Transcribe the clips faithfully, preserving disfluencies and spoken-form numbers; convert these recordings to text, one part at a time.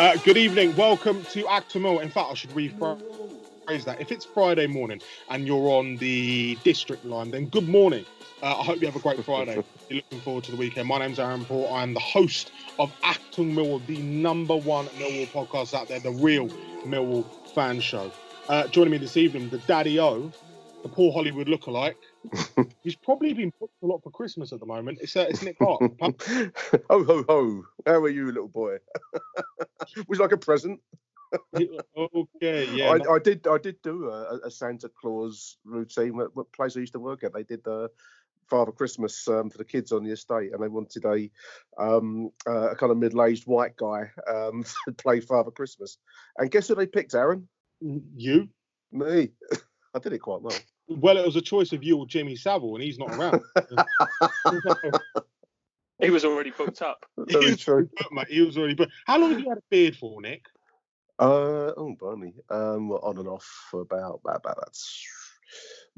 Uh, good evening. Welcome to Actamore. In fact, I should rephrase that. If it's Friday morning and you're on the district line, then good morning. Uh, I hope you have a great Friday. You're looking forward to the weekend. My name's Aaron Paul. I'm the host of Actung Millwall, the number one Millwall podcast out there, the real Millwall fan show. Uh, joining me this evening, the Daddy O, the Paul Hollywood lookalike. He's probably been booked a lot for Christmas at the moment. It's, uh, it's Nick Park. Ho, ho, ho. How are you, little boy? Would you like a present? Okay, yeah. I, no. I did I did do a, a Santa Claus routine. What, what place I used to work at, they did the uh, Father Christmas um, for the kids on the estate, and they wanted a um, uh, a kind of middle-aged white guy um, to play Father Christmas. And guess who they picked, Aaron? You? Me. I did it quite well. Well, it was a choice of you or Jimmy Savile, and he's not around. He was already booked up. Very true. Booked, mate. He was already booked. How long have you had a beard for, Nick? Uh, oh, blimey. Um, on and off for about, about, about, that's,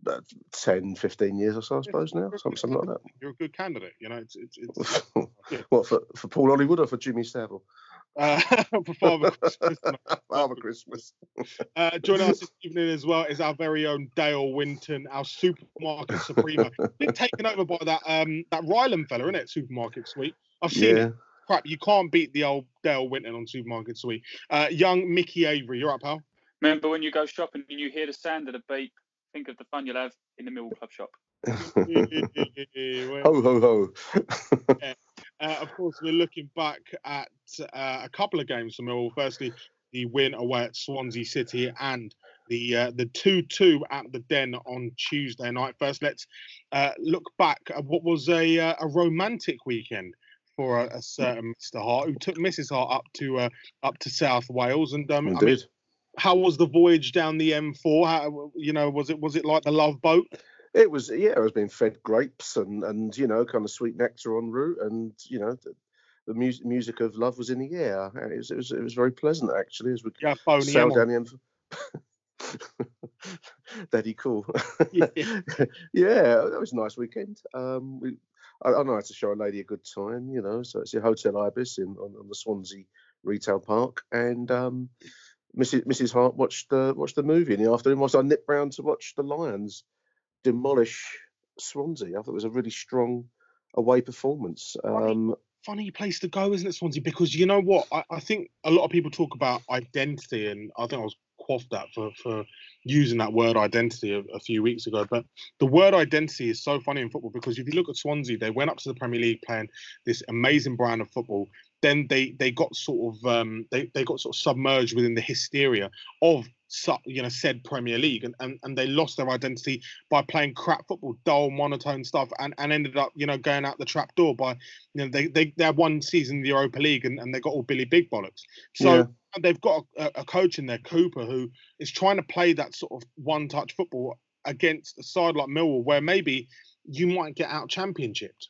about ten, fifteen years or so, I suppose, now. Something, something like that. You're a good candidate, you know. It's, it's, it's yeah. What, for, for Paul Hollywood or for Jimmy Savile? Uh, for Father Christmas. Father Christmas. Uh, joining us this evening as well is our very own Dale Winton, our supermarket supremo. Been taken over by that um that Ryland fella, isn't it? Supermarket Suite. I've seen yeah. it. Crap, you can't beat the old Dale Winton on Supermarket Suite. Uh, young Mickey Avery, you're up, pal. Remember when you go shopping and you hear the sound of the beep? Think of the fun you'll have in the Millwall Club shop. Ho ho ho. Yeah. Uh, of course, we're looking back at uh, a couple of games from Millwall. Firstly, the win away at Swansea City and the uh, the two-two at the Den on Tuesday night. First, let's uh, look back at what was a uh, a romantic weekend for a, a certain Mister Hart, who took Missus Hart up to uh, up to South Wales. And um, I mean, how was the voyage down the M four? How, you know, was it was it like the Love Boat? It was, yeah, I was being fed grapes and, and you know, kind of sweet nectar en route. And, you know, the, the music music of love was in the air. It was, it was, it was very pleasant, actually, as we yeah, sailed down the M four. Daddy cool. Yeah. Yeah, that was a nice weekend. Um, we, I, I know how to show a lady a good time, you know. So it's the Hotel Ibis in on, on the Swansea retail park. And um, Missus Missus Hart watched the, watched the movie in the afternoon whilst I nipped round to watch the Lions demolish Swansea. I thought it was a really strong away performance. Um, funny, funny place to go, isn't it, Swansea? Because you know what? I, I think a lot of people talk about identity, and I think I was quaffed at for, for using that word identity a, a few weeks ago. But the word identity is so funny in football, because if you look at Swansea, they went up to the Premier League playing this amazing brand of football. Then they they got sort of um, they they got sort of submerged within the hysteria of you know said Premier League, and, and, and they lost their identity by playing crap football, dull, monotone stuff, and, and ended up you know going out the trap door by you know they they they had one season in the Europa League and, and they got all Billy Big Bollocks. So yeah. They've got a, a coach in there, Cooper, who is trying to play that sort of one touch football against a side like Millwall, where maybe you might get out championshiped.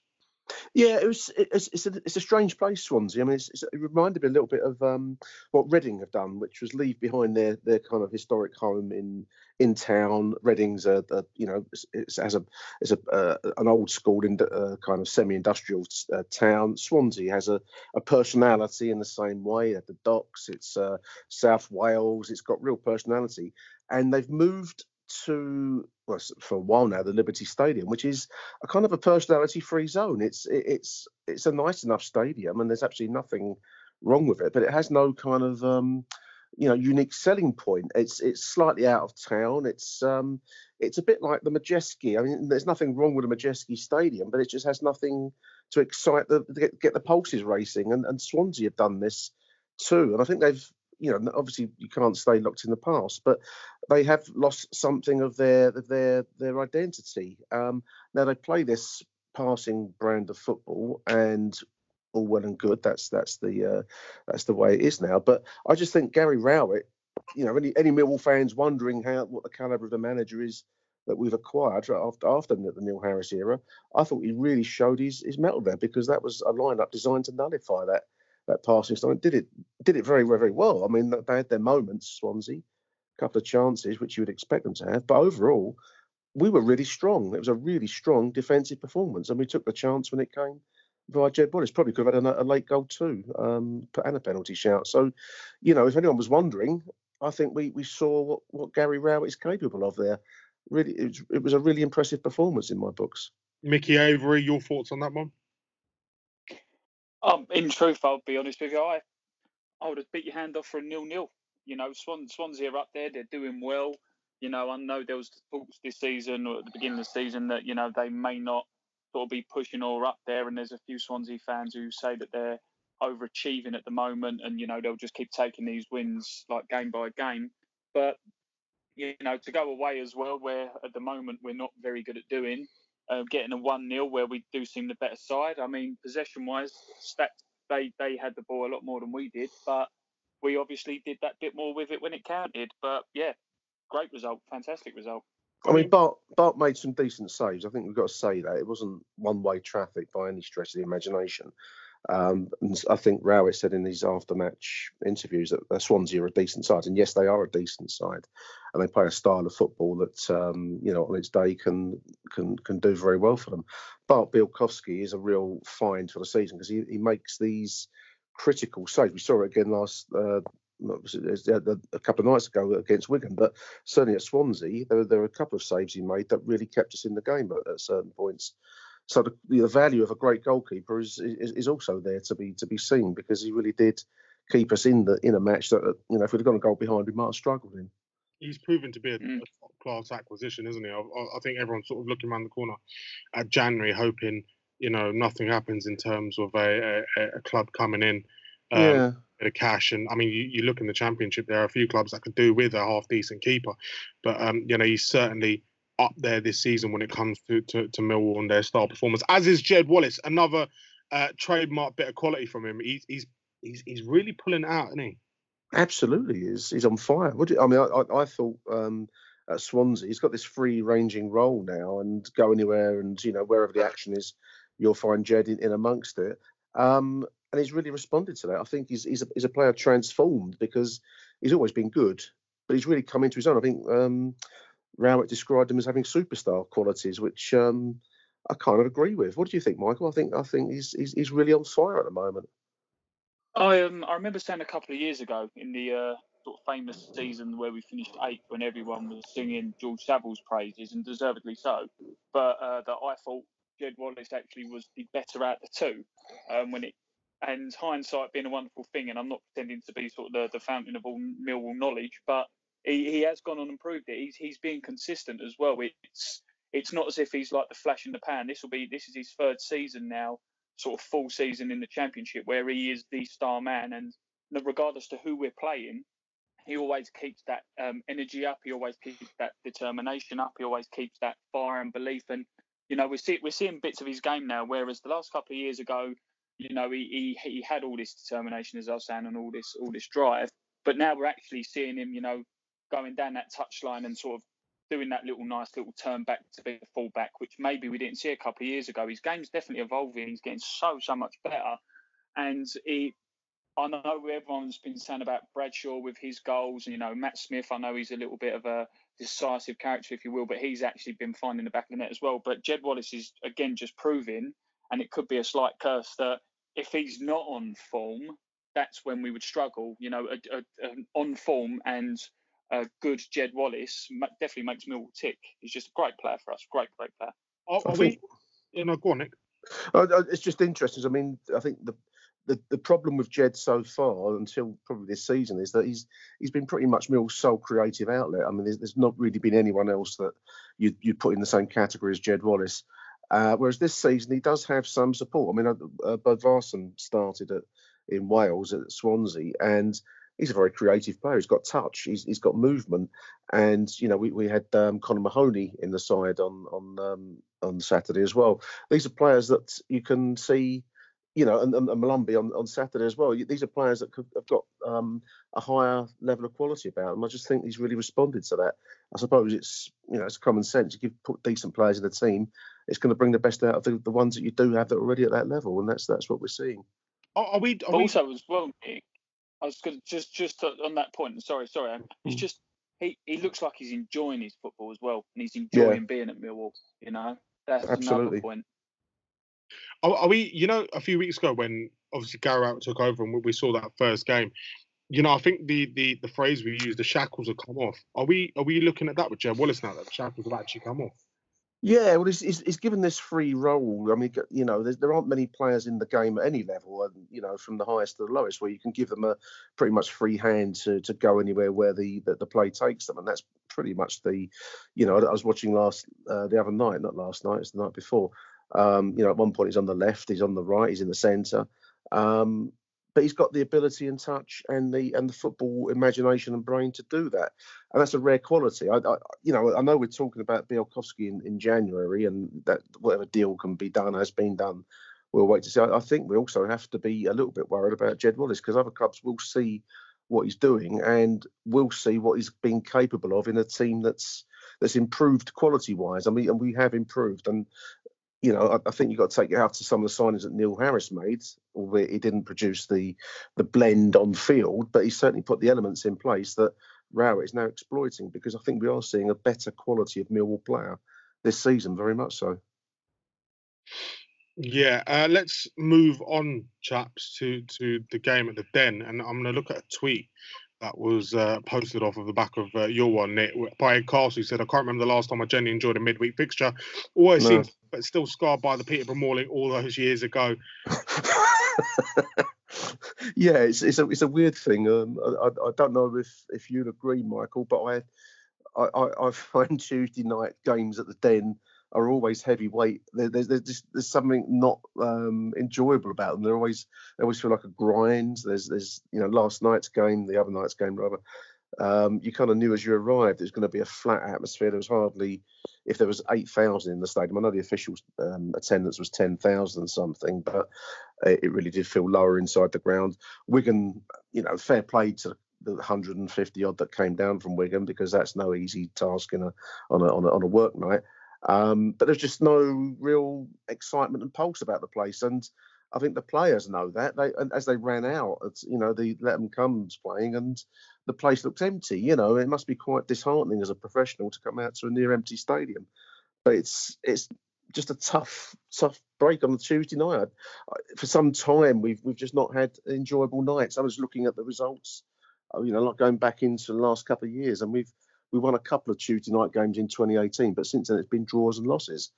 Yeah, it was. It's, it's, a, it's a strange place, Swansea. I mean, it's, it's, it reminded me a little bit of um, what Reading have done, which was leave behind their their kind of historic home in in town. Reading's a, a you know, it's, it's as a it's a uh, an old school in, uh, kind of semi-industrial uh, town. Swansea has a, a personality in the same way. At the docks, it's uh, South Wales. It's got real personality, and they've moved to, well, for a while now, the Liberty Stadium, which is a kind of a personality-free zone. It's it's it's a nice enough stadium, and there's absolutely nothing wrong with it. But it has no kind of um, you know unique selling point. It's it's slightly out of town. It's um it's a bit like the Majeski. I mean, there's nothing wrong with the Majeski Stadium, but it just has nothing to excite the get, get the pulses racing. And, and Swansea have done this too, and I think they've. You know, obviously you can't stay locked in the past, but they have lost something of their of their their identity. Um, now they play this passing brand of football, and all well and good. That's that's the uh, that's the way it is now. But I just think Gary Rowett. You know, any any Millwall fans wondering how what the calibre of the manager is that we've acquired after after the Neil Harris era, I thought he really showed his his mettle there, because that was a lineup designed to nullify that. That passing style did it did it very, very well. I mean, they had their moments, Swansea, a couple of chances, which you would expect them to have. But overall, we were really strong. It was a really strong defensive performance, and we took the chance when it came by Jed Wallace. Probably could have had a, a late goal too, um, and a penalty shout. So, you know, if anyone was wondering, I think we we saw what, what Gary Rowett is capable of there. Really, it was, it was a really impressive performance in my books. Mickey Avery, your thoughts on that one? Um, in truth, I'll be honest with you, I, I would have bit your hand off for a nil-nil. You know, Swan, Swansea are up there, they're doing well. You know, I know there was talks this season or at the beginning of the season that, you know, they may not sort of be pushing or up there, and there's a few Swansea fans who say that they're overachieving at the moment and, you know, they'll just keep taking these wins like game by game. But, you know, to go away as well, where at the moment we're not very good at doing, Uh, getting a one-nil where we do seem the better side. I mean, possession-wise, stats, they, they had the ball a lot more than we did, but we obviously did that bit more with it when it counted. But, yeah, great result, fantastic result. I mean, Bart, Bart made some decent saves. I think we've got to say that. It wasn't one-way traffic by any stretch of the imagination. Um, and I think Rowett said in his after-match interviews that uh, Swansea are a decent side, and yes, they are a decent side, and they play a style of football that um, you know on its day can can can do very well for them. But Białkowski is a real find for the season because he, he makes these critical saves. We saw it again last uh, a couple of nights ago against Wigan, but certainly at Swansea there were, there were a couple of saves he made that really kept us in the game at, at certain points. So the, the value of a great goalkeeper is, is is also there to be to be seen, because he really did keep us in the in a match that, you know, if we'd have gone a goal behind, we might have struggled in. He's proven to be a, mm. a top class acquisition, isn't he? I, I think everyone's sort of looking around the corner at January, hoping, you know, nothing happens in terms of a a, a club coming in um, yeah. with a cash. And I mean, you, you look in the Championship, there are a few clubs that could do with a half decent keeper, but um, you know, he's certainly up there this season when it comes to, to, to Millwall and their star performance, as is Jed Wallace, another uh, trademark bit of quality from him. He's he's he's, he's really pulling it out, isn't he? Absolutely, he's he's on fire. What do, I mean, I I, I thought um, at Swansea, he's got this free-ranging role now, and go anywhere, and you know wherever the action is, you'll find Jed in, in amongst it. Um, and he's really responded to that. I think he's he's a, he's a player transformed, because he's always been good, but he's really come into his own. I think. Um, Rowett described him as having superstar qualities, which um, I kind of agree with. What do you think, Michael? I think I think he's he's, he's really on fire at the moment. I um, I remember saying a couple of years ago in the uh, sort of famous season where we finished eighth, when everyone was singing George Savile's praises, and deservedly so, but uh, that I thought Jed Wallace actually was the better out of the two. Um, when it and hindsight being a wonderful thing, and I'm not pretending to be sort of the, the fountain of all Millwall knowledge, but. He he has gone on and proved it. He's he's being consistent as well. It's it's not as if he's like the flash in the pan. This will be this is his third season now, sort of full season in the Championship, where he is the star man. And regardless to who we're playing, he always keeps that um, energy up. He always keeps that determination up. He always keeps that fire and belief. And you know we see we're seeing bits of his game now. Whereas the last couple of years ago, you know he he, he had all this determination, as I was saying, and all this all this drive. But now we're actually seeing him, you know. Going down that touchline and sort of doing that little nice little turn back to be a full back, which maybe we didn't see a couple of years ago. His game's definitely evolving. He's getting so, so much better. And he, I know everyone's been saying about Bradshaw with his goals. And, you know, Matt Smith, I know he's a little bit of a decisive character, if you will, but he's actually been finding the back of the net as well. But Jed Wallace is, again, just proving, and it could be a slight curse, that if he's not on form, that's when we would struggle. You know, a, a, an on form and a good Jed Wallace definitely makes Millwall tick. He's just a great player for us. Great, great player. Are, are we? You know, go on, Nick. It's just interesting. I mean, I think the, the the problem with Jed so far until probably this season is that he's he's been pretty much Mill's sole creative outlet. I mean, there's, there's not really been anyone else that you you put in the same category as Jed Wallace. Uh, whereas this season he does have some support. I mean, uh, Bodvarsson started at in Wales at Swansea, and he's a very creative player. He's got touch. He's he's got movement, and you know we we had um, Conor Mahoney in the side on on um, on Saturday as well. These are players that you can see, you know, and, and, and Malumbi on, on Saturday as well. These are players that could, have got um, a higher level of quality about them. I just think he's really responded to that. I suppose it's you know it's common sense. You give put decent players in the team, it's going to bring the best out of the, the ones that you do have that are already at that level, and that's that's what we're seeing. Are we, are also we... as well, Nick, I was going to just just on that point. Sorry, sorry. It's just he, he looks like he's enjoying his football as well, and he's enjoying yeah. being at Millwall. You know, that's Absolutely. Another point. Are, are we? You know, a few weeks ago when obviously Gary Rowett took over and we saw that first game. You know, I think the, the, the phrase we used, the shackles have come off. Are we are we looking at that with Jed Wallace now that the shackles have actually come off? Yeah, well, it's, it's, it's given this free role. I mean, you know, there aren't many players in the game at any level, and you know, from the highest to the lowest, where you can give them a pretty much free hand to, to go anywhere where the, the, the play takes them. And that's pretty much the, you know, I was watching last uh, the other night, not last night, it's the night before. Um, you know, at one point he's on the left, he's on the right, he's in the centre. Um, but he's got the ability and touch and the and the football imagination and brain to do that. And that's a rare quality. I, I you know, I know we're talking about Białkowski in, in January, and that whatever deal can be done has been done. We'll wait to see. I, I think we also have to be a little bit worried about Jed Wallace, because other clubs will see what he's doing and will see what he's been capable of in a team that's that's improved quality-wise. I mean, and we have improved. And you know, I, I think you've got to take it out to some of the signings that Neil Harris made, albeit he didn't produce the the blend on field, but he certainly put the elements in place that Rowett is now exploiting, because I think we are seeing a better quality of Millwall player this season, very much so. Yeah, uh, let's move on, chaps, to, to the game at the Den, and I'm going to look at a tweet that was uh, posted off of the back of uh, your one, Nick, by Carson, who said, I can't remember the last time I genuinely enjoyed a midweek fixture. Always no. seems, but still scarred by the Peterborough Morling all those years ago. yeah, it's it's a, it's a weird thing. Um, I, I don't know if, if you'd agree, Michael, but I, I I find Tuesday night games at the Den are always heavyweight. There, there's there's, just, there's something not um, enjoyable about them. They're always they always feel like a grind. There's there's you know last night's game, the other night's game rather. Um, you kind of knew as you arrived it was going to be a flat atmosphere. There was hardly, if there was eight thousand in the stadium. I know the official um, attendance was ten thousand something, but it really did feel lower inside the ground. Wigan, you know, fair play to the one hundred fifty odd that came down from Wigan, because that's no easy task in a on a on a, on a work night. Um, but there's just no real excitement and pulse about the place, and I think the players know that. They and as they ran out, it's, you know, the Let Them Come's playing, and the place looks empty. You know, it must be quite disheartening as a professional to come out to a near empty stadium. But it's it's just a tough tough break on the Tuesday night. For some time, we've we've just not had enjoyable nights. I was looking at the results, you know, like going back into the last couple of years, and we've we won a couple of Tuesday night games in twenty eighteen, but since then it's been draws and losses.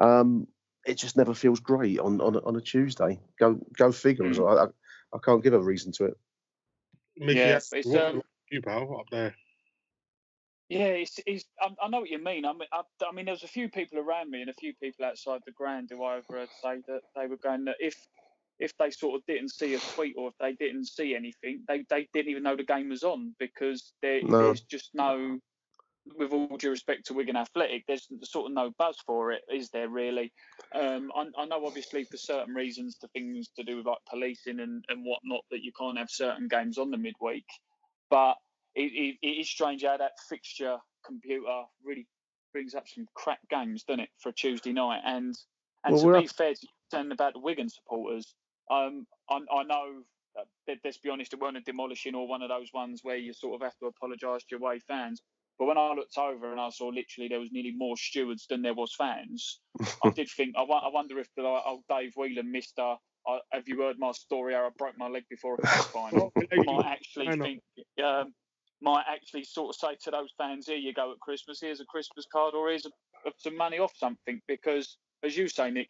Um, It just never feels great on on, on a Tuesday. Go go figure. Mm. I, I can't give a reason to it. Mickey, yeah, it's um, you pal up there. Yeah, it's, it's I, I know what you mean. I mean, I, I mean, there was a few people around me and a few people outside the ground who I overheard say that they were going that if if they sort of didn't see a tweet or if they didn't see anything, they they didn't even know the game was on, because there, no. there's just no. With all due respect to Wigan Athletic, there's sort of no buzz for it, is there really? Um, I, I know, obviously, for certain reasons, the things to do with like policing and, and whatnot, that you can't have certain games on the midweek. But it, it, it is strange how that fixture computer really brings up some crap games, doesn't it, for a Tuesday night? And and well, to be up... fair to you about the Wigan supporters, um, I, I know, uh, let's be honest, it weren't a demolishing or one of those ones where you sort of have to apologise to your away fans. But when I looked over and I saw literally there was nearly more stewards than there was fans, I did think, I, I wonder if the like, old Dave Whelan, Mister I, have you heard my story how I broke my leg before a cup final? might actually think, um, might actually sort of say to those fans, here you go at Christmas, here's a Christmas card or here's a, some money off something. Because, as you say, Nick,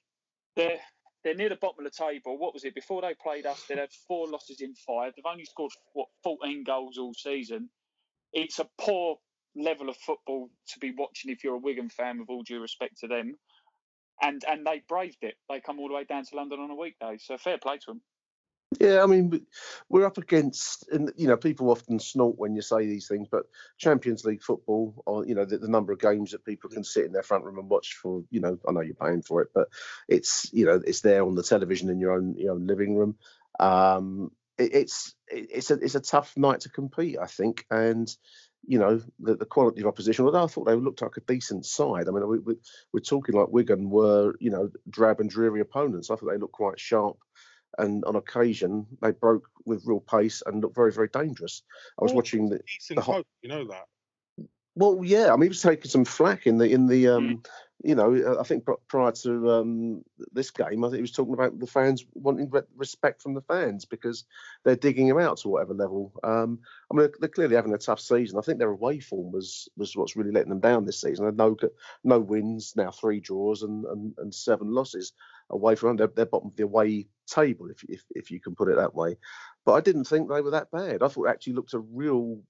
they're, they're near the bottom of the table. What was it? Before they played us, they'd had four losses in five. They've only scored, what, fourteen goals all season. It's a poor level of football to be watching if you're a Wigan fan, with all due respect to them. And and they braved it. They come all the way down to London on a weekday. So fair play to them. Yeah, I mean, we're up against, and you know, people often snort when you say these things, but Champions League football, or you know, the, the number of games that people can sit in their front room and watch for, you know, I know you're paying for it, but it's, you know, it's there on the television in your own your own living room. Um, it, it's it, it's a it's a tough night to compete, I think, and. You know, the, the quality of opposition, although I thought they looked like a decent side. I mean, we, we, we're talking like Wigan were, you know, drab and dreary opponents. I thought they looked quite sharp. And on occasion, they broke with real pace and looked very, very dangerous. I was oh, watching the... Decent the ho- hope, you know that. Well, yeah. I mean, he was taking some flack in the... in the. Um, mm. You know, I think prior to um, this game, I think he was talking about the fans wanting respect from the fans because they're digging him out to whatever level. Um, I mean, they're clearly having a tough season. I think their away form was was what's really letting them down this season. And no no wins, now three draws and and, and seven losses away from them. They're, they're bottom of the away table, if, if if you can put it that way. But I didn't think they were that bad. I thought it actually looked a real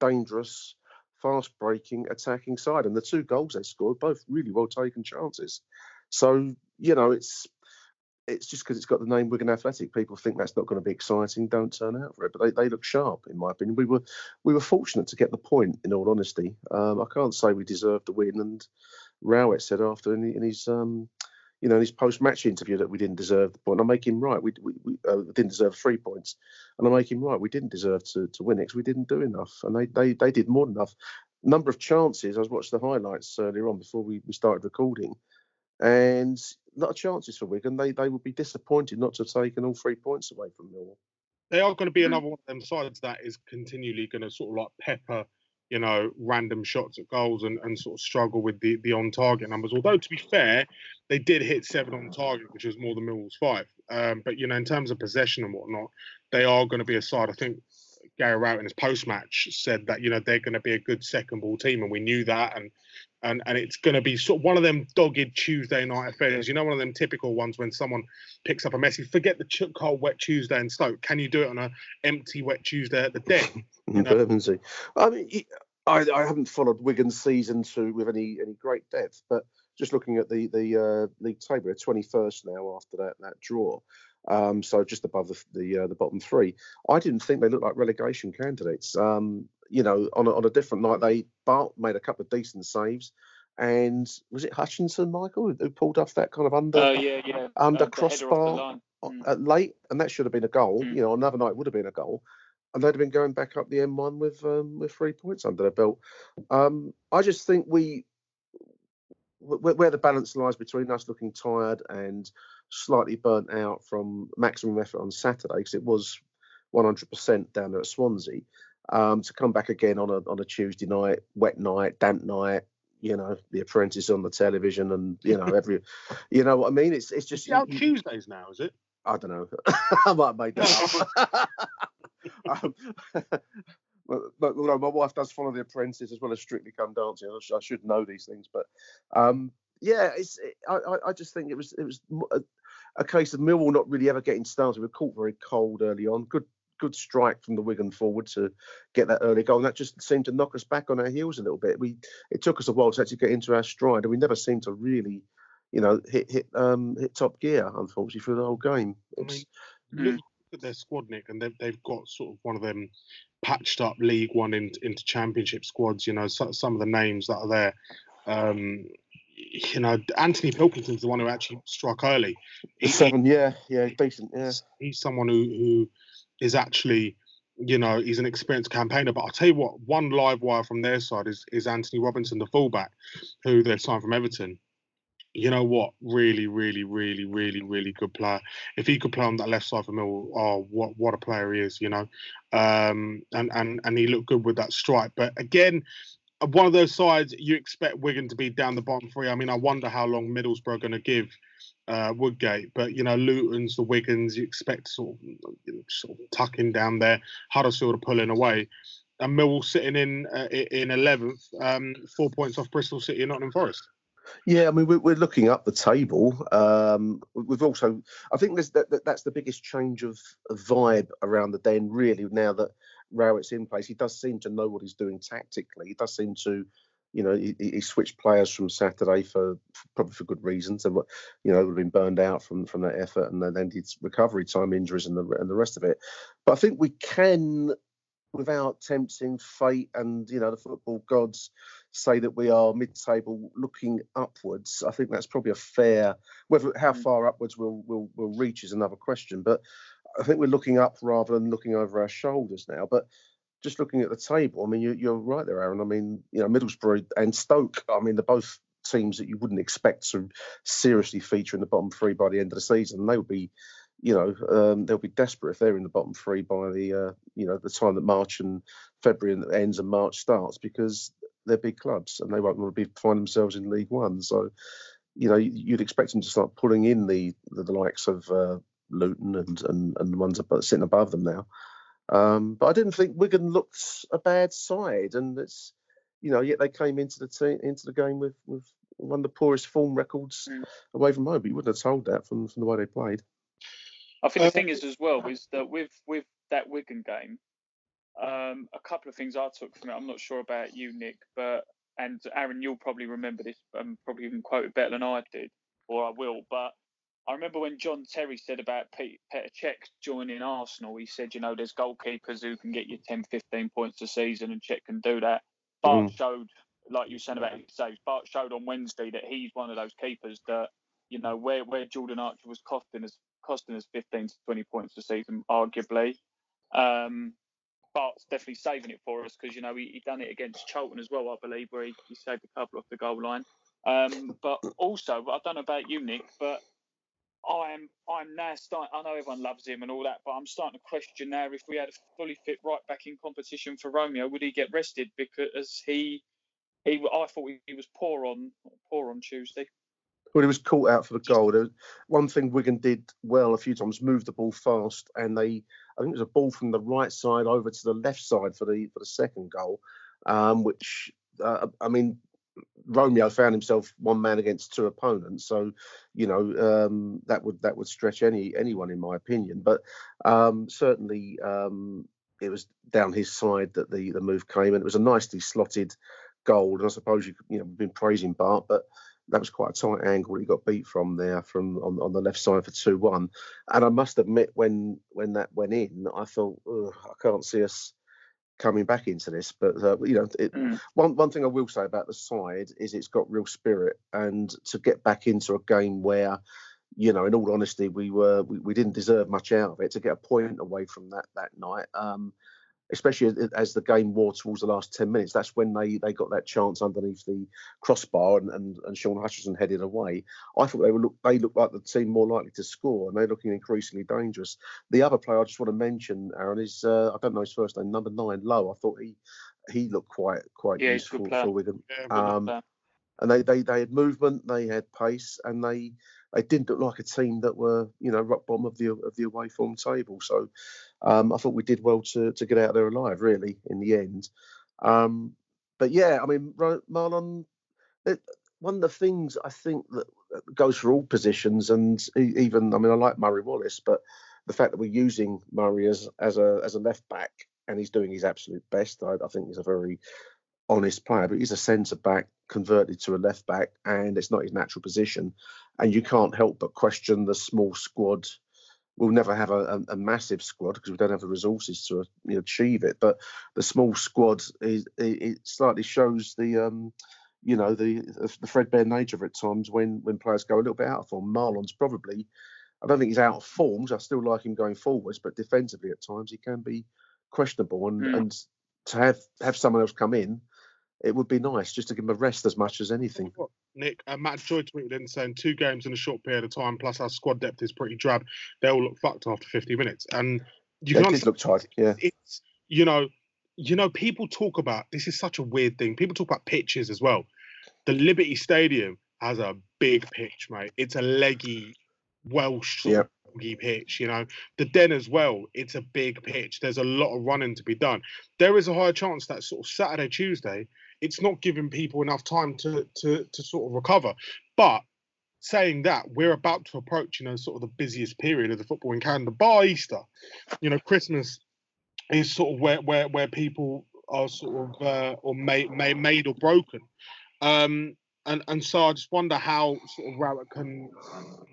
dangerous, fast-breaking, attacking side. And the two goals they scored, both really well-taken chances. So, you know, it's it's just because it's got the name Wigan Athletic. People think that's not going to be exciting. Don't turn out for it. But they, they look sharp, in my opinion. We were we were fortunate to get the point, in all honesty. Um, I can't say we deserved the win. And Rowett said after in, in his... Um, You know, in his post-match interview that we didn't deserve the point. I make him right. We, we, we uh, didn't deserve three points. And I make him right. We didn't deserve to, to win it because we didn't do enough. And they, they they did more than enough. Number of chances, I was watching the highlights earlier on before we, we started recording. And a lot of chances for Wigan. They they would be disappointed not to have taken all three points away from Millwall. They are going to be another one of them sides that is continually going to sort of like pepper, you know, random shots at goals and, and sort of struggle with the, the on-target numbers. Although, to be fair, they did hit seven on target, which was more than Millwall's five. Um, but, you know, in terms of possession and whatnot, they are going to be a side. I think Gary Rowett in his post-match said that, you know, they're going to be a good second-ball team, and we knew that. And and and it's going to be sort of one of them dogged Tuesday night affairs. You know, one of them typical ones when someone picks up a message, forget the cold, wet Tuesday in Stoke. Can you do it on an empty, wet Tuesday at the deck? You know? Bermondsey. I mean, I, I haven't followed Wigan's season two with any, any great depth, but just looking at the the uh, league table, twenty-first now after that that draw, um, so just above the the, uh, the bottom three. I didn't think they looked like relegation candidates. Um, you know, on a, on a different night, they Bart made a couple of decent saves, and was it Hutchinson, Michael, who pulled off that kind of under uh, yeah, yeah. under uh, crossbar mm. at late, and that should have been a goal. Mm. You know, another night would have been a goal. And they'd have been going back up the M one with um, with three points under their belt. Um, I just think we, w- where the balance lies between us looking tired and slightly burnt out from maximum effort on Saturday, because it was one hundred percent down there at Swansea, um, to come back again on a on a Tuesday night, wet night, damp night. You know, The Apprentice on the television, and you know every, you know what I mean. It's it's just yeah, you, Tuesdays now, is it? I don't know. I might have made that up. um, but, you know, my wife does follow The Apprentice as well as Strictly Come Dancing. I, sh- I should know these things, but um, yeah, it's. It, I, I just think it was it was a, a case of Millwall not really ever getting started. We were caught very cold early on. Good good strike from the Wigan forward to get that early goal, and that just seemed to knock us back on our heels a little bit. We it took us a while to actually get into our stride, and we never seemed to really, you know, hit hit um, hit top gear. Unfortunately, through the whole game. It's, I mean, mm. at their squad, Nick, and they've, they've got sort of one of them patched up League One in, into Championship squads. You know, so, some of the names that are there. Um, you know, Anthony Pilkington's the one who actually struck early. He, Seven, yeah, yeah, decent, yeah. He's someone who, who is actually you know, he's an experienced campaigner. But I'll tell you what, one live wire from their side is, is Anthony Robinson, the fullback, who they've signed from Everton. You know what? Really, really, really, really, really good player. If he could play on that left side for Millwall, oh, what what a player he is, you know. Um, and, and, and he looked good with that strike. But again, one of those sides, you expect Wigan to be down the bottom three. I mean, I wonder how long Middlesbrough are going to give uh, Woodgate. But, you know, Luton's, the Wigans, you expect sort of, you know, sort of tucking down there. Huddersfield are pulling away. And Millwall sitting in uh, in eleventh, um, four points off Bristol City and Nottingham Forest. Yeah, I mean, we're looking up the table. Um, we've also, I think there's, that, that's the biggest change of vibe around the den, really, now that Rowett's in place. He does seem to know what he's doing tactically. He does seem to, you know, he, he switched players from Saturday for, for probably for good reasons, and, you know, would have been burned out from, from that effort, and then did recovery time, injuries, and the, and the rest of it. But I think we can, without tempting fate and, you know, the football gods, say that we are mid-table looking upwards. I think that's probably a fair. Whether how far upwards we'll we'll, we'll reach is another question. But I think we're looking up rather than looking over our shoulders now. But just looking at the table, I mean, you, you're right there, Aaron. I mean, you know, Middlesbrough and Stoke. I mean, they're both teams that you wouldn't expect to seriously feature in the bottom three by the end of the season. They would be, you know, um, they'll be desperate if they're in the bottom three by the, uh, you know, the time that March and February ends and March starts, because they're big clubs and they won't want to be find themselves in League One. So, you know, you'd expect them to start pulling in the the, the likes of uh, Luton and, and and the ones above, sitting above them now. Um, but I didn't think Wigan looked a bad side, and it's, you know, yet they came into the team, into the game with with one of the poorest form records mm. away from home. But you wouldn't have told that from from the way they played. I think the thing is as well is that with with that Wigan game, um, a couple of things I took from it. I'm not sure about you, Nick, but and Aaron, you'll probably remember this. Um, probably even quote it better than I did, or I will. But I remember when John Terry said about Pete, Petr Cech joining Arsenal. He said, you know, there's goalkeepers who can get you ten, fifteen points a season, and Cech can do that. Bart mm. showed, like you were saying about his saves. Bart showed on Wednesday that he's one of those keepers that, you know, where where Jordan Archer was costing us. costing us fifteen to twenty points a season, arguably. Um, Bart's definitely saving it for us because, you know, he, he done it against Charlton as well, I believe, where he, he saved a couple off the goal line. Um, but also, I don't know about you, Nick, but I'm I'm now starting, I know everyone loves him and all that, but I'm starting to question now if we had a fully fit right back in competition for Romeo, would he get rested? Because he, he I thought he was poor on poor on Tuesday. Well, he was caught out for the goal. There was one thing Wigan did well a few times, moved the ball fast, and they, I think it was a ball from the right side over to the left side for the for the second goal, um, which, uh, I mean, Romeo found himself one man against two opponents, so, you know, um, that would that would stretch any anyone in my opinion. But um, certainly um, it was down his side that the the move came, and it was a nicely slotted goal. And I suppose you you know we've been praising Bart, but that was quite a tight angle he got beat from there, from on, on the left side for two one. And I must admit, when when that went in, I thought, I can't see us coming back into this. But, uh, you know, it, mm. one, one thing I will say about the side is it's got real spirit. And to get back into a game where, you know, in all honesty, we were we, we didn't deserve much out of it, to get a point away from that that night, um, especially as the game wore towards the last ten minutes. That's when they, they got that chance underneath the crossbar, and, and, and Sean Hutchinson headed away. I thought they were look, they looked like the team more likely to score, and they're looking increasingly dangerous. The other player I just want to mention, Aaron, is, uh, I don't know his first name, number nine, Lowe. I thought he he looked quite quite yeah, useful for Wigan. Yeah, um, and they, they, they had movement, they had pace, and they they didn't look like a team that were, you know, rock bottom of the of the away form table. So um, I thought we did well to to get out there alive, really, in the end. Um, but yeah, I mean, Marlon, it, one of the things I think that goes for all positions, and even, I mean, I like Murray Wallace, but the fact that we're using Murray as as a as a left back, and he's doing his absolute best, I, I think he's a very honest player, but he's a centre back converted to a left back, and it's not his natural position. And you can't help but question the small squad. We'll never have a, a, a massive squad because we don't have the resources to you know, achieve it. But the small squad is it, it slightly shows the um, you know the the threadbare nature of it at times when when players go a little bit out of form. Marlon's probably, I don't think he's out of form. So I still like him going forwards, but defensively at times he can be questionable, and, yeah. and to have, have someone else come in, it would be nice just to give him a rest as much as anything. Nick, uh, Matt Joy tweeted in saying two games in a short period of time, plus our squad depth is pretty drab. They all look fucked after fifty minutes, and you they can did look tight. Yeah, it's you know, you know, people talk about this is such a weird thing. People talk about pitches as well. The Liberty Stadium has a big pitch, mate. It's a leggy, Welsh yep. pitch, you know. The Den as well, it's a big pitch. There's a lot of running to be done. There is a higher chance that sort of Saturday, Tuesday, it's not giving people enough time to to to sort of recover. But saying that, we're about to approach, you know, sort of the busiest period of the football in Canada, bar Easter. You know, Christmas is sort of where where, where people are sort of uh, or made, made made or broken. Um And and so I just wonder how sort of Rowett can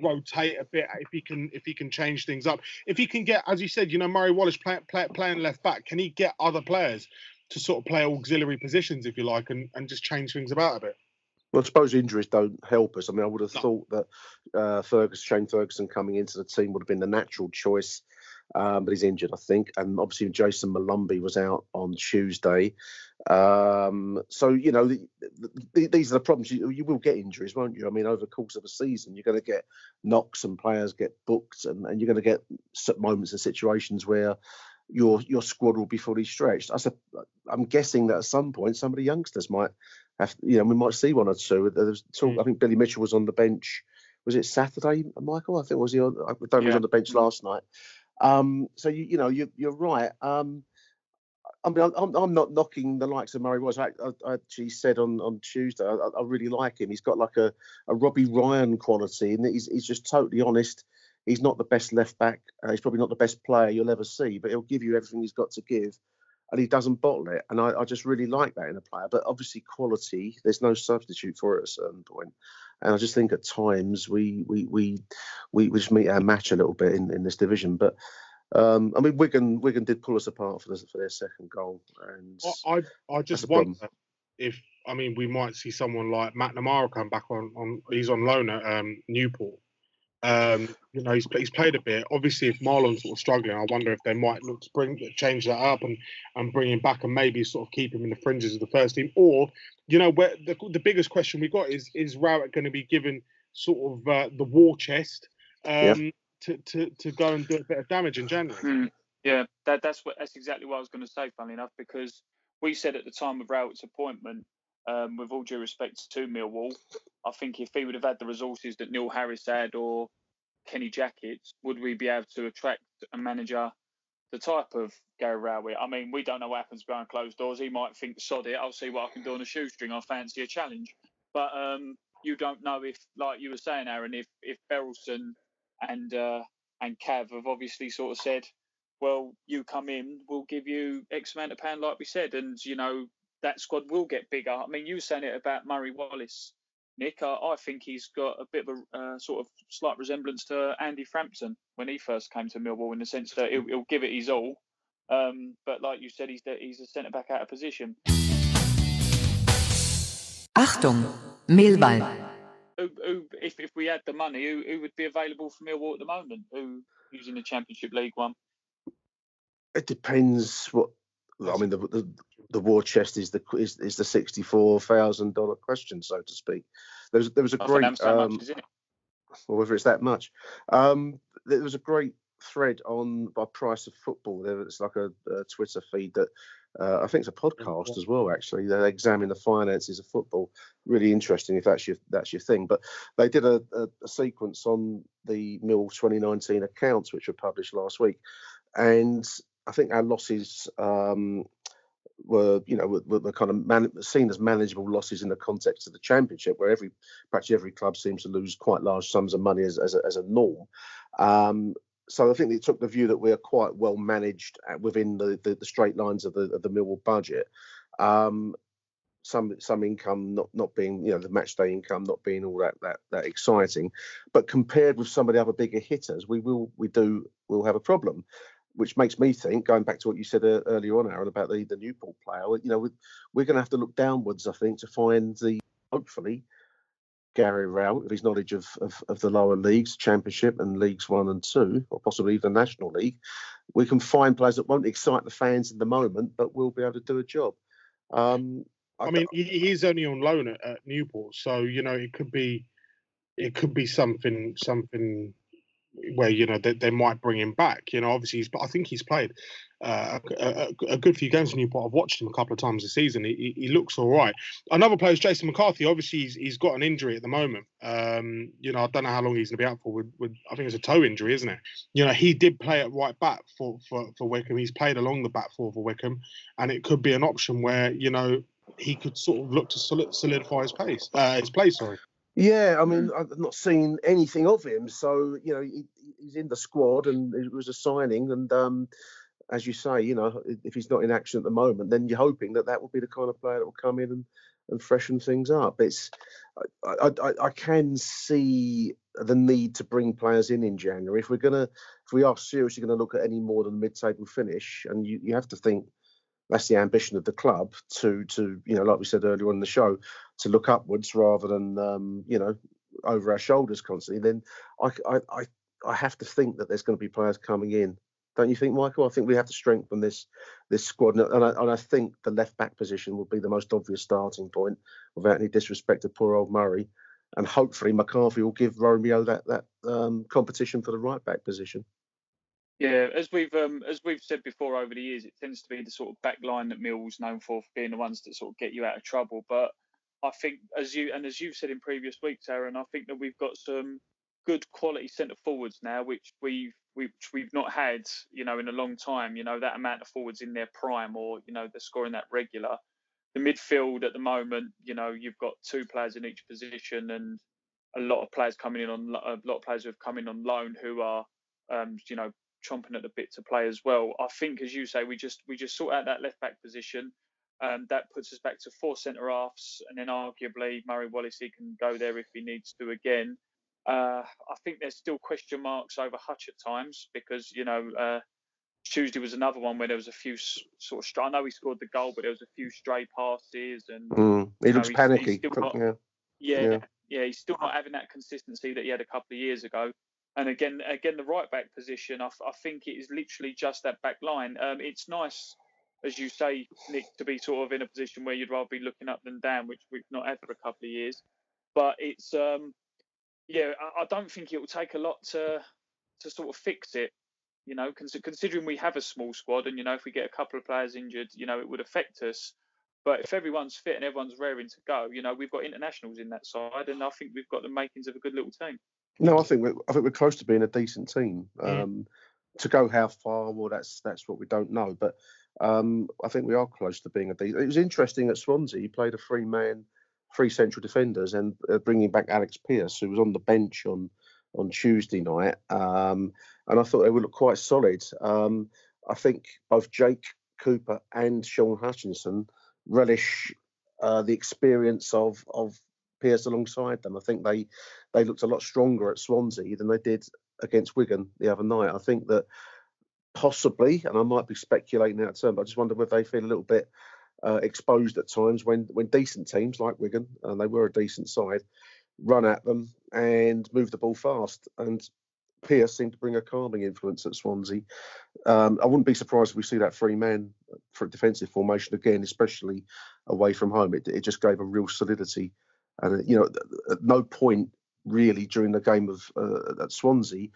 rotate a bit, if he can if he can change things up, if he can get, as you said, you know, Murray Wallace play, play, playing left back. Can he get other players to sort of play auxiliary positions, if you like, and, and just change things about a bit? Well, I suppose injuries don't help us. I mean, I would have no. thought that uh, Fergus, Shane Ferguson coming into the team would have been the natural choice, um, but he's injured, I think. And obviously Jason Malumbi was out on Tuesday. Um, so, you know, the, the, these are the problems. You, you will get injuries, won't you? I mean, over the course of a season, you're going to get knocks and players get booked, and, and you're going to get moments and situations where your your squad will be fully stretched. I said, I'm guessing that at some point, some of the youngsters might... Have, you know, we might see one or two. There was talk, I think Billy Mitchell was on the bench. Was it Saturday, Michael? I think was he on? I don't know, he was on the bench last night. Um, so you, you know, you, you're right. Um, I mean, I'm, I'm not knocking the likes of Murray Wallace. I, I, I actually said on, on Tuesday, I, I really like him. He's got like a, a Robbie Ryan quality, and he's he's just totally honest. He's not the best left back. Uh, he's probably not the best player you'll ever see, but he'll give you everything he's got to give. And he doesn't bottle it. And I, I just really like that in a player. But obviously quality, there's no substitute for it at a certain point. And I just think at times we we we we just meet our match a little bit in, in this division. But um, I mean, Wigan Wigan did pull us apart for, this, for their second goal. And I I, I just wonder if, I mean, we might see someone like McNamara come back on. on he's on loan at um, Newport. Um, you know, he's, he's played a bit. Obviously, if Marlon's sort of struggling, I wonder if they might look to bring, change that up and, and bring him back and maybe sort of keep him in the fringes of the first team. Or, you know, where the, the biggest question we got is, is Rowett going to be given sort of uh, the war chest um, yeah. to, to, to go and do a bit of damage in January? Hmm. Yeah, that, that's what, that's exactly what I was going to say, funnily enough, because we said at the time of Rowett's appointment, Um, with all due respect to Millwall, I think if he would have had the resources that Neil Harris had or Kenny Jacketts, would we be able to attract a manager the type of Gary Rowett? I mean, we don't know what happens behind closed doors. He might think, sod it, I'll see what I can do on a shoestring. I fancy a challenge. But um, you don't know if, like you were saying, Aaron, if, if Berylson and, uh, and Cav have obviously sort of said, well, you come in, we'll give you X amount of pound, like we said. And, you know, that squad will get bigger. I mean, you were saying it about Murray Wallace, Nick. I, I think he's got a bit of a uh, sort of slight resemblance to Andy Frampton when he first came to Millwall, in the sense that he'll, he'll give it his all. Um, but like you said, he's he's a centre-back out of position. Achtung, Millwall. Who, who, if, if we had the money, who, who would be available for Millwall at the moment? Who, who's in the Championship League One? It depends what... I mean, the, the the war chest is the is, is the sixty-four thousand dollars question, so to speak. There was, there was a I great, so um, much, isn't it? Or whether it's that much. Um, there was a great thread on by Price of Football. There, it's like a, a Twitter feed that uh, I think it's a podcast yeah. as well. Actually, they examine the finances of football. Really interesting, if that's your that's your thing. But they did a, a, a sequence on the Mill twenty nineteen accounts, which were published last week, and I think our losses um, were, you know, were, were kind of man- seen as manageable losses in the context of the Championship, where every practically every club seems to lose quite large sums of money as, as, a, as a norm. Um, so I think they took the view that we are quite well managed within the, the, the straight lines of the, of the Millwall budget. Um, some some income not, not being, you know, the match day income not being all that that that exciting, but compared with some of the other bigger hitters, we will we do will have a problem. Which makes me think, going back to what you said uh, earlier on, Aaron, about the, the Newport player, you know, we're going to have to look downwards, I think, to find the, hopefully, Gary Rowett, with his knowledge of, of, of the lower leagues, Championship and Leagues One and Two, or possibly even the National League, we can find players that won't excite the fans in the moment, but will be able to do a job. Um, I, I mean, he's only on loan at, at Newport, so you know it could be, it could be something, something where you know they, they might bring him back. You know, obviously, he's, but I think he's played uh, a, a, a good few games in Newport. I've watched him a couple of times this season. He, he looks all right. Another player is Jason McCarthy. Obviously, he's, he's got an injury at the moment. Um, you know, I don't know how long he's going to be out for. With, with I think it's a toe injury, isn't it? You know, he did play at right back for, for for Wickham. He's played along the back four for Wickham, and it could be an option where you know he could sort of look to solidify his place. Uh, his place, sorry. Yeah, I mean, I've not seen anything of him. So, you know, he, he's in the squad and it was a signing. And um, as you say, you know, if he's not in action at the moment, then you're hoping that that will be the kind of player that will come in and, and freshen things up. It's I, I, I can see the need to bring players in in January. If we're going to, if we are seriously going to look at any more than mid-table finish, and you, you have to think, that's the ambition of the club to, to you know, like we said earlier on in the show, to look upwards rather than, um, you know, over our shoulders constantly. Then I, I, I have to think that there's going to be players coming in. Don't you think, Michael? I think we have to strengthen this this squad. And I, and I think the left-back position will be the most obvious starting point, without any disrespect to poor old Murray. And hopefully McCarthy will give Romeo that, that um, competition for the right-back position. Yeah, as we've um, as we've said before over the years, it tends to be the sort of back line that Mill's known for, for being the ones that sort of get you out of trouble. But I think, as you and as you've said in previous weeks, Aaron, I think that we've got some good quality centre forwards now, which we've which we've not had, you know, in a long time. You know, that amount of forwards in their prime, or you know, they're scoring that regular. The midfield at the moment, you know, you've got two players in each position, and a lot of players coming in on a lot of players who have come in on loan who are, um, you know. chomping at the bit to play as well. I think, as you say, we just we just sort out that left back position, and um, that puts us back to four centre halves, and then arguably Murray Wallace, he can go there if he needs to again. Uh, I think there's still question marks over Hutch at times because you know uh, Tuesday was another one where there was a few sort of I know he scored the goal, but there was a few stray passes and mm, he looks know, he's, panicky. He's still not, yeah. Yeah, yeah, yeah, he's still not having that consistency that he had a couple of years ago. And again, again, the right back position, I, I think it is literally just that back line. Um, it's nice, as you say, Nick, to be sort of in a position where you'd rather be looking up than down, which we've not had for a couple of years. But it's, um, yeah, I, I don't think it will take a lot to to sort of fix it. You know, cons- considering we have a small squad, and you know, if we get a couple of players injured, you know, it would affect us. But if everyone's fit and everyone's raring to go, you know, we've got internationals in that side, and I think we've got the makings of a good little team. No, I think we're, I think we're close to being a decent team. Um, yeah. To go how far, well, that's that's what we don't know. But um, I think we are close to being a decent. It was interesting at Swansea. He played a three-man, three central defenders, and uh, bringing back Alex Pierce, who was on the bench on on Tuesday night. Um, and I thought they would look quite solid. Um, I think both Jake Cooper and Sean Hutchinson relish uh, the experience of of. Pierce alongside them. I think they they looked a lot stronger at Swansea than they did against Wigan the other night. I think that possibly, and I might be speculating out of turn, but I just wonder whether they feel a little bit uh, exposed at times when when decent teams like Wigan, and they were a decent side, run at them and move the ball fast. And Pierce seemed to bring a calming influence at Swansea. Um, I wouldn't be surprised if we see that three-man for defensive formation again, especially away from home. It, it just gave a real solidity. And, you know, at no point really during the game of uh, at Swansea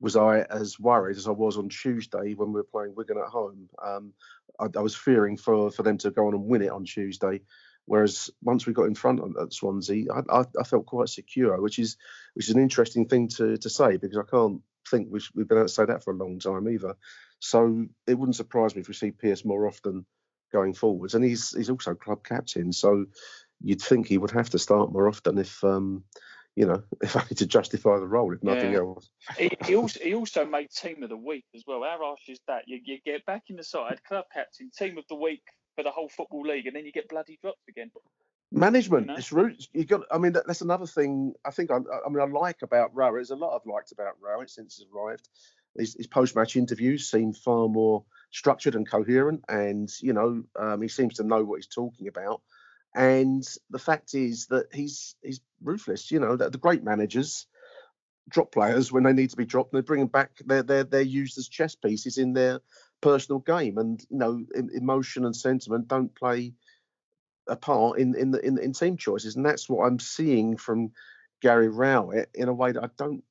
was I as worried as I was on Tuesday when we were playing Wigan at home. Um, I, I was fearing for, for them to go on and win it on Tuesday, whereas once we got in front on, at Swansea, I, I, I felt quite secure, which is which is an interesting thing to, to say because I can't think we've, we've been able to say that for a long time either. So it wouldn't surprise me if we see Pierce more often going forwards. And he's he's also club captain, so you'd think he would have to start more often if, um, you know, if only to justify the role, if nothing yeah. else. he, he, also, he also made team of the week as well. How harsh is that? You, you get back in the side, club captain, team of the week for the whole football league, and then you get bloody dropped again. Management, you know? It's rude. You got. I mean, that, that's another thing. I think. I, I mean, I like about Rowett. There's a lot I've liked about Rowett since he's arrived. His, his post-match interviews seem far more structured and coherent, and you know, um, he seems to know what he's talking about. And the fact is that he's he's ruthless. You know, the, the great managers drop players when they need to be dropped, and they bring them back. They're they're they're used as chess pieces in their personal game, and you know, emotion and sentiment don't play a part in in the in, in team choices, and that's what I'm seeing from Gary Rowett in a way that I don't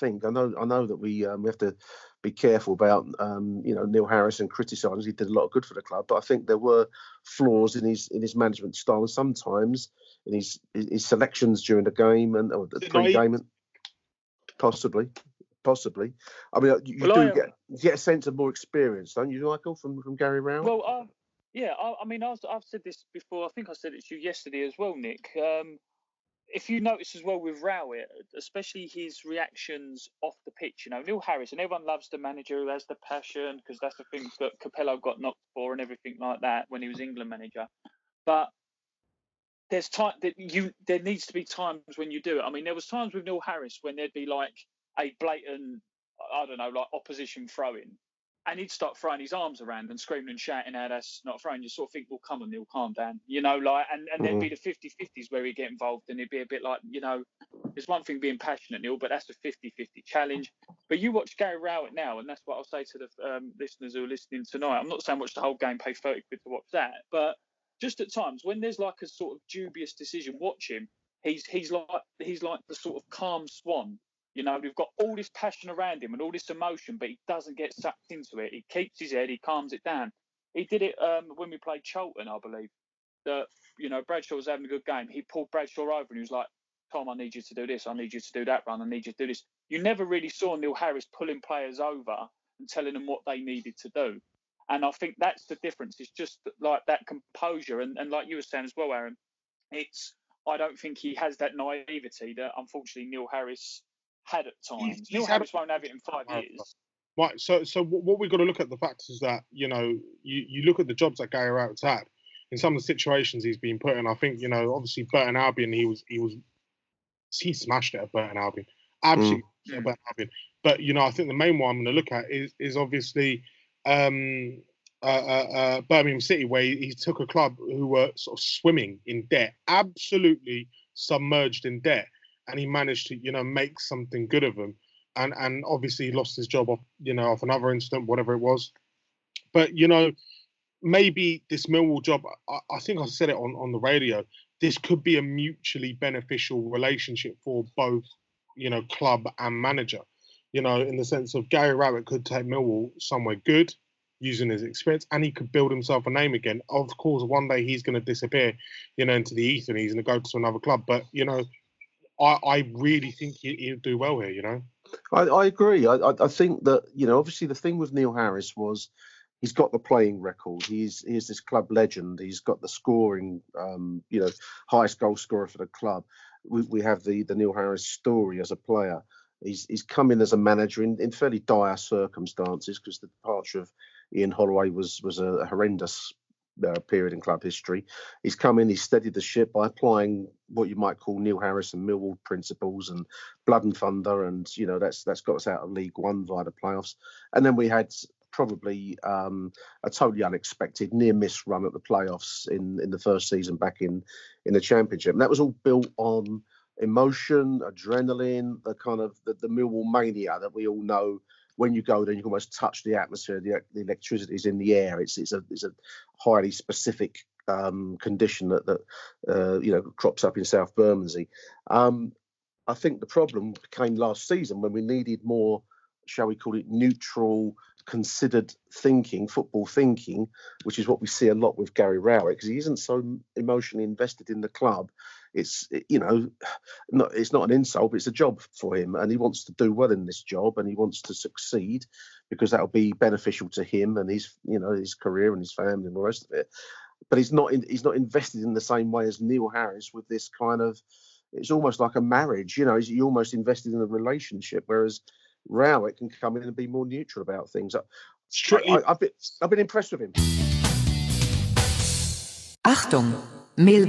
think. I know I know that we um, we have to be careful about um, you know, Neil Harris and criticising. He did a lot of good for the club, but I think there were flaws in his in his management style, and sometimes in his his selections during the game and or the pre-game, and possibly. Possibly. I mean, you, you well, do I, get, you get a sense of more experience, don't you, Michael, from, from Gary Rowell? Well, um, yeah, I, I mean, I've, I've said this before. I think I said it to you yesterday as well, Nick. Um, if you notice as well with Rowett, especially his reactions off the pitch, you know, Neil Harris, and everyone loves the manager who has the passion, because that's the thing that Capello got knocked for and everything like that when he was England manager. But there's time that you there needs to be times when you do it. I mean, there was times with Neil Harris when there'd be like, a blatant, I don't know, like opposition throw-in. And he'd start throwing his arms around and screaming and shouting out, that's not throwing. You sort of think, well, come on, Neil, calm down. You know, like, and, and mm-hmm. there'd be the fifty-fifties where he'd get involved, and it'd be a bit like, you know, it's one thing being passionate, Neil, but that's the fifty-fifty challenge. But you watch Gary Rowett now, and that's what I'll say to the um, listeners who are listening tonight. I'm not saying watch the whole game, pay thirty quid to watch that, but just at times when there's like a sort of dubious decision, watch him. He's, he's, like, he's like the sort of calm swan. You know, we've got all this passion around him and all this emotion, but he doesn't get sucked into it. He keeps his head, he calms it down. He did it um, when we played Charlton, I believe. That, you know, Bradshaw was having a good game. He pulled Bradshaw over and he was like, Tom, I need you to do this. I need you to do that run. I need you to do this. You never really saw Neil Harris pulling players over and telling them what they needed to do. And I think that's the difference. It's just like that composure. And, and like you were saying as well, Aaron, it's, I don't think he has that naivety that unfortunately Neil Harris had at times. He's, Neil Harris won't have it in five right. years. Right. So, so what we've got to look at the facts is that, you know, you, you look at the jobs that Gary Rowett's had in some of the situations he's been put in. I think, you know, obviously Burton Albion, he was he was he smashed it at Burton Albion, absolutely mm. at Burton Albion. But you know, I think the main one I'm going to look at is is obviously um, uh, uh, uh, Birmingham City, where he, he took a club who were sort of swimming in debt, absolutely submerged in debt. And he managed to, you know, make something good of him. And and obviously he lost his job off, you know, off another incident, whatever it was. But, you know, maybe this Millwall job, I, I think I said it on, on the radio, this could be a mutually beneficial relationship for both, you know, club and manager. You know, in the sense of Gary Rowett could take Millwall somewhere good using his experience, and he could build himself a name again. Of course, one day he's going to disappear, you know, into the ether and he's going to go to another club. But, you know, I, I really think he'll do well here, you know. I, I agree. I, I think that, you know, obviously the thing with Neil Harris was he's got the playing record. He's he is this club legend. He's got the scoring, um, you know, highest goal scorer for the club. We we have the the Neil Harris story as a player. He's he's come in as a manager in, in fairly dire circumstances, because the departure of Ian Holloway was was a horrendous Uh, period in club history. He's come in, he's steadied the ship by applying what you might call Neil Harris and Millwall principles and blood and thunder, and you know that's that's got us out of League One via the playoffs. And then we had probably um, a totally unexpected near miss run at the playoffs in in the first season back in in the Championship. And that was all built on emotion, adrenaline, the kind of the, the Millwall mania that we all know. When you go there, you can almost touch the atmosphere. The, the electricity is in the air. It's it's a it's a highly specific um, condition that that uh, you know crops up in South Bermondsey. Um, I think the problem came last season when we needed more, shall we call it, neutral, considered thinking, football thinking, which is what we see a lot with Gary Rowett, because he isn't so emotionally invested in the club. It's, you know, not, it's not an insult, but it's a job for him, and he wants to do well in this job, and he wants to succeed, because that'll be beneficial to him and his, you know, his career and his family and the rest of it. But he's not in, he's not invested in the same way as Neil Harris with this kind of, it's almost like a marriage, you know, he's he almost invested in the relationship, whereas Rowett can come in and be more neutral about things. I, I, I, I've, been, I've been impressed with him. Achtung, Mil-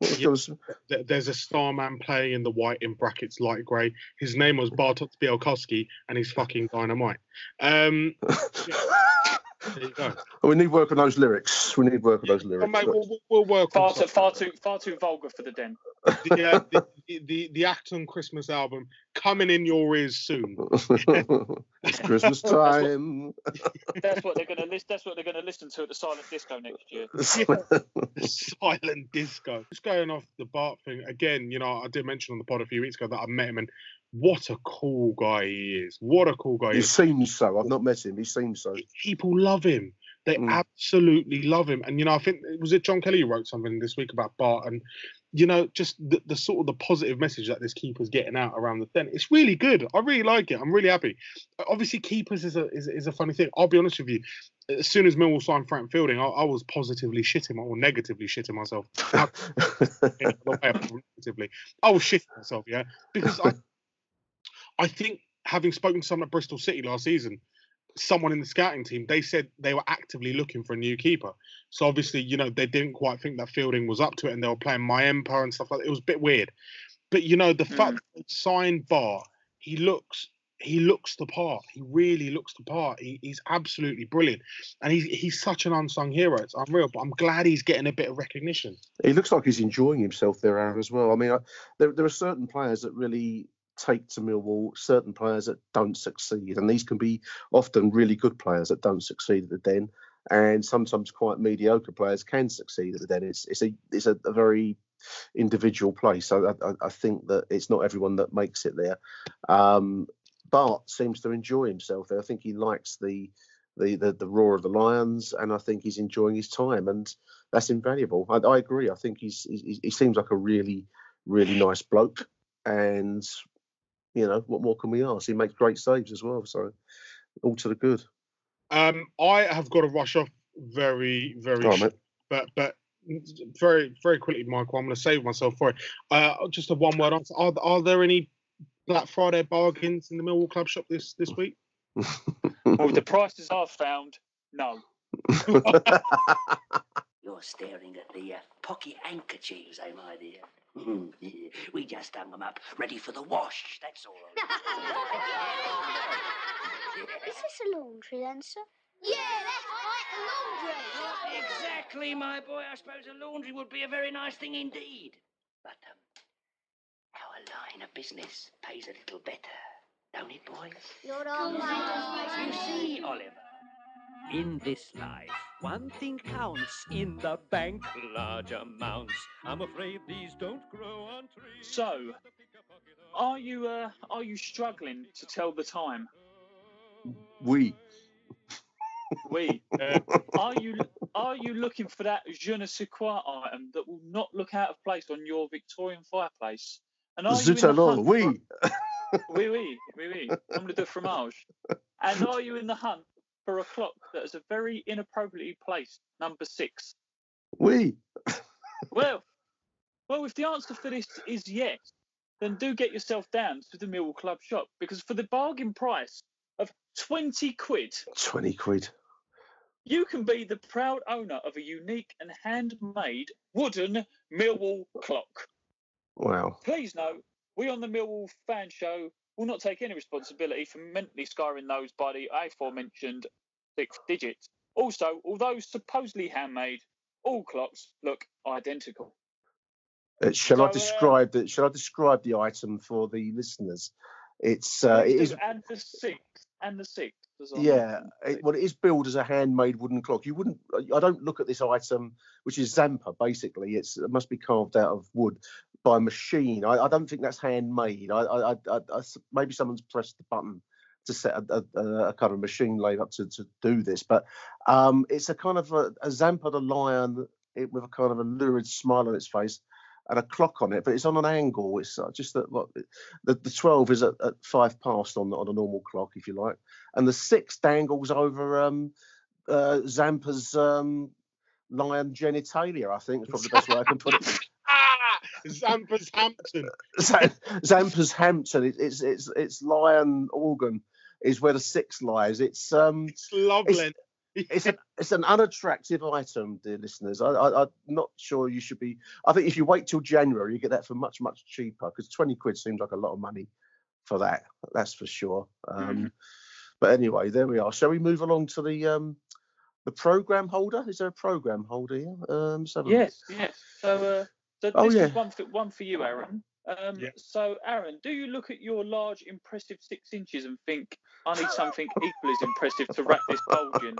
yeah, th- there's a star man playing in the white, in brackets, light grey. His name was Bartosz Białkowski, and he's fucking dynamite. Um, yeah. There you go. We need work on those lyrics. We need work on those lyrics. Oh, mate, we'll, we'll work far on too, far too far too vulgar for the den. The, uh, the, the, the, the Acton Christmas album coming in your ears soon. It's Christmas time. That's what, that's what they're going to listen. That's what they're going to listen to at the silent disco next year. Yeah. Silent disco. Just going off the Bart thing again. You know, I did mention on the pod a few weeks ago that I met him and. What a cool guy he is. What a cool guy he is. He seems so. I've not met him. He seems so. People love him. They mm. absolutely love him. And, you know, I think, was it John Kelly who wrote something this week about Bart? And, you know, just the, the sort of the positive message that this keeper's getting out around the den. It's really good. I really like it. I'm really happy. Obviously, keepers is a is, is a funny thing. I'll be honest with you. As soon as Millwall signed Frank Fielding, I, I was positively shitting or negatively shitting myself. I, I was shitting myself, yeah. Because I... I think having spoken to someone at Bristol City last season, someone in the scouting team, they said they were actively looking for a new keeper. So obviously, you know, they didn't quite think that Fielding was up to it and they were playing Myempa and stuff like that. It was a bit weird. But, you know, the mm. fact that they signed Bart, he looks he looks the part. He really looks the part. He, he's absolutely brilliant. And he's, he's such an unsung hero. It's unreal. But I'm glad he's getting a bit of recognition. He looks like he's enjoying himself there, Aaron, as well. I mean, I, there there are certain players that really... take to Millwall certain players that don't succeed, and these can be often really good players that don't succeed at the Den, and sometimes quite mediocre players can succeed at the Den. It's it's a it's a, a very individual place. I, I I think that it's not everyone that makes it there. Um, Bart seems to enjoy himself there. I think he likes the the the, the roar of the Lions, and I think he's enjoying his time, and that's invaluable. I, I agree. I think he's he, he seems like a really really nice bloke, and you know, what more can we ask? He makes great saves as well, so all to the good. Um, I have got to rush off very, very, oh, sh- but but very, very quickly, Michael. I'm going to save myself for it. Uh, just a one-word answer. Are, are there any Black Friday bargains in the Millwall Club shop this this week? Well, the prices I've found, no. You're staring at the uh, pocket handkerchiefs, eh, my dear? We just hung them up, ready for the wash, that's all. Is this a laundry then, sir? Yeah, that's right, a laundry. Exactly, my boy. I suppose a laundry would be a very nice thing indeed. But um, our line of business pays a little better, don't it, boys? You're all right. You see, Oliver. In this life, one thing counts. In the bank, large amounts. I'm afraid these don't grow on trees. So, are you uh, are you struggling to tell the time? We. We. Uh, are you are you looking for that je ne sais quoi item that will not look out of place on your Victorian fireplace? And are Zut you in alors, the hunt? Oui. Oui, oui, oui, oui. I'm le de fromage. And are you in the hunt for a clock that is a very inappropriately placed number six? We. well, well, if the answer for this is yes, then do get yourself down to the Millwall Club shop, because for the bargain price of twenty quid, twenty quid, you can be the proud owner of a unique and handmade wooden Millwall clock. Wow. Please note, we on the Millwall Fan Show will not take any responsibility for mentally scarring those by the aforementioned six digits. Also, although supposedly handmade, all clocks look identical. Uh, shall so, I describe uh, the, Shall I describe the item for the listeners? It's uh, it is and the six and the six. Yeah, it, well, it is billed as a handmade wooden clock. You wouldn't. I don't look at this item, which is Zampa. Basically, it's it must be carved out of wood by machine. I, I don't think that's handmade. I, I, I, I, maybe someone's pressed the button to set a, a, a kind of machine lathe up to, to do this. But um, it's a kind of a, a Zampa the lion it, with a kind of a lurid smile on its face. And a clock on it, but it's on an angle. It's just that what the, the twelve is at, at five past on on a normal clock, if you like, and the six dangles over um, uh, Zampa's um, lion genitalia. I think is probably the best way I can put it. Zampa's Hampton. Zampa's Hampton. It, it's it's it's lion organ is where the six lies. It's um. It's lovely. It's, a, it's an unattractive item, dear listeners. I, I, I'm not sure you should be. I think if you wait till January, you get that for much, much cheaper, because twenty quid seems like a lot of money for that. That's for sure. Um, mm-hmm. But anyway, there we are. Shall we move along to the um, the program holder? Is there a program holder here? Um, yes, yes. So, uh, so oh, this yeah. is one for, one for you, Aaron. Um, yeah. So, Aaron, do you look at your large, impressive six inches and think, I need something equally as impressive to wrap this bulge in?